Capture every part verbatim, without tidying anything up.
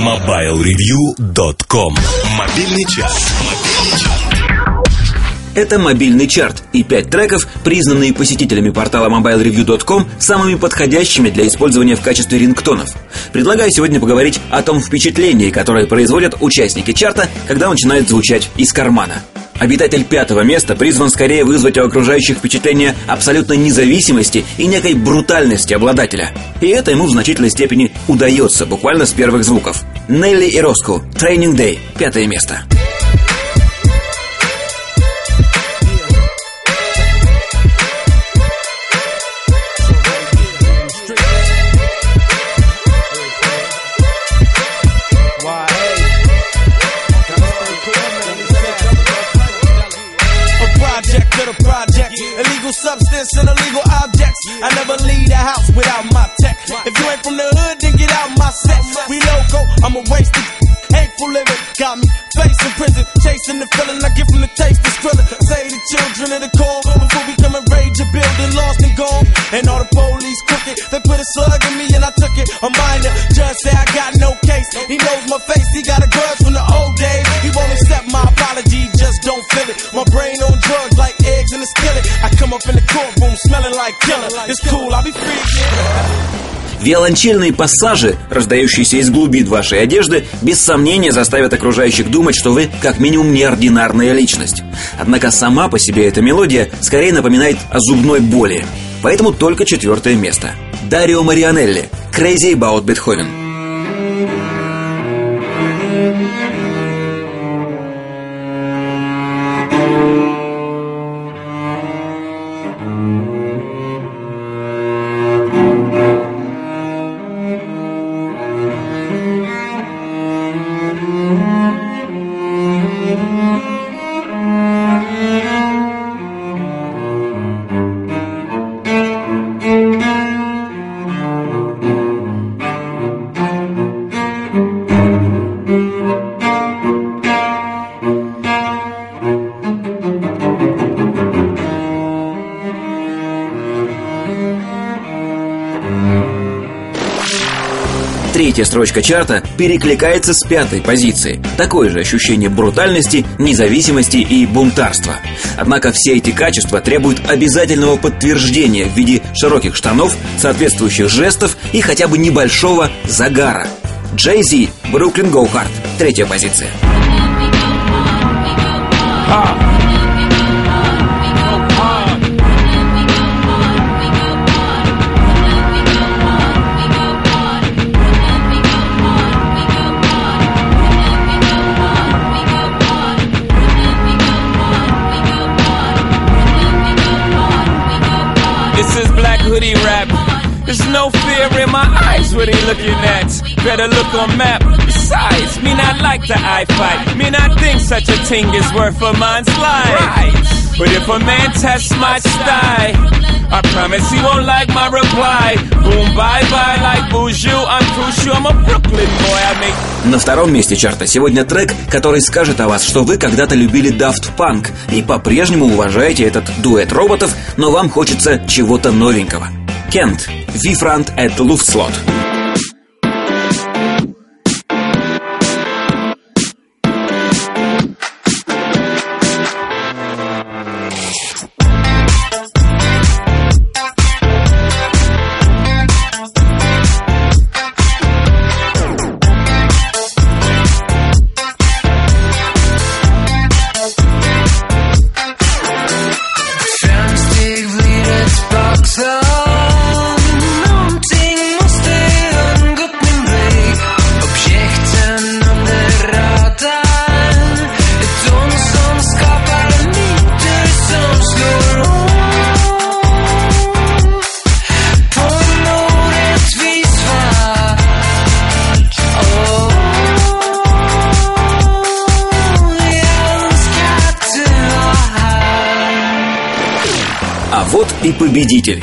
мобайл ревью точка ком. Мобильный чарт. Это мобильный чарт и пять треков, признанные посетителями портала мобайл ревью точка ком самыми подходящими для использования в качестве рингтонов. Предлагаю сегодня поговорить о том впечатлении, которое производят участники чарта, когда он начинает звучать из кармана. Обитатель пятого места призван скорее вызвать у окружающих впечатление абсолютной независимости и некой брутальности обладателя. И это ему в значительной степени удается буквально с первых звуков. Нелли и Роску, «Трейнинг Дэй», пятое место. Substance and illegal objects. I never leave the house without my tech. If you ain't from the hood, then get out my set. We loco, I'm a wasted, hateful living. Got me facing prison, chasing the feeling I get from the taste of thriller. Save the children of the call before we come and rage a building, lost and gone. And all the police crooked, they put a slug in me and I took it. A minor judge said I got no case. He knows my face, he got a grudge from the old days. He won't accept my apology, just don't feel it. My brain on drugs like eggs in a skillet. I come up in the courtroom smelling like killer. It's cool, I'll be free. Yeah. Виолончельные пассажи, раздающиеся из глубин вашей одежды, без сомнения заставят окружающих думать, что вы как минимум неординарная личность. Однако сама по себе эта мелодия скорее напоминает о зубной боли. Поэтому только четвертое место. Дарио Марианелли, «Crazy about Beethoven». Третья строчка чарта перекликается с пятой позиции. Такое же ощущение брутальности, независимости и бунтарства. Однако все эти качества требуют обязательного подтверждения в виде широких штанов, соответствующих жестов и хотя бы небольшого загара. Jay-Z, «Brooklyn Go Hard», третья позиция. Hoodie rap. There's no fear in my eyes. What they looking at? Better look on map. Besides, me not like the eye fight. Me not think such a thing is worth a man's life. Right. But if a man tests my style, I promise he won't like my reply. Boom, bye bye, like Buju. I'm crucial. I'm a Brooklyn boy. I make. На втором месте чарта сегодня трек, который скажет о вас, что вы когда-то любили Daft Punk и по-прежнему уважаете этот дуэт роботов, но вам хочется чего-то новенького. Кент, V-Front at Luftslot. Вот и победитель.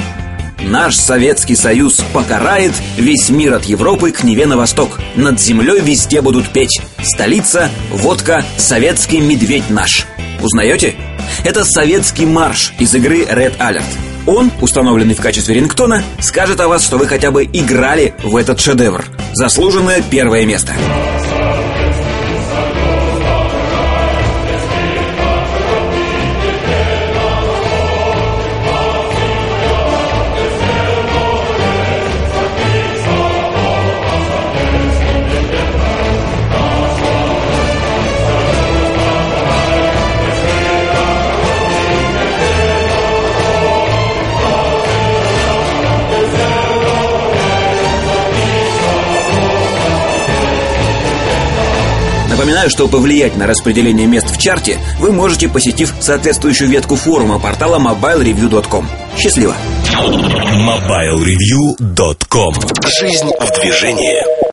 Наш Советский Союз покарает, весь мир от Европы к Неве на восток. Над землей везде будут петь. Столица, водка, советский медведь наш. Узнаете? Это советский марш из игры Red Alert. Он, установленный в качестве рингтона, скажет о вас, что вы хотя бы играли в этот шедевр. Заслуженное первое место. Напоминаю, что повлиять на распределение мест в чарте вы можете, посетив соответствующую ветку форума портала мобайл ревью точка ком. Счастливо! мобайл ревью точка ком. Жизнь в движении.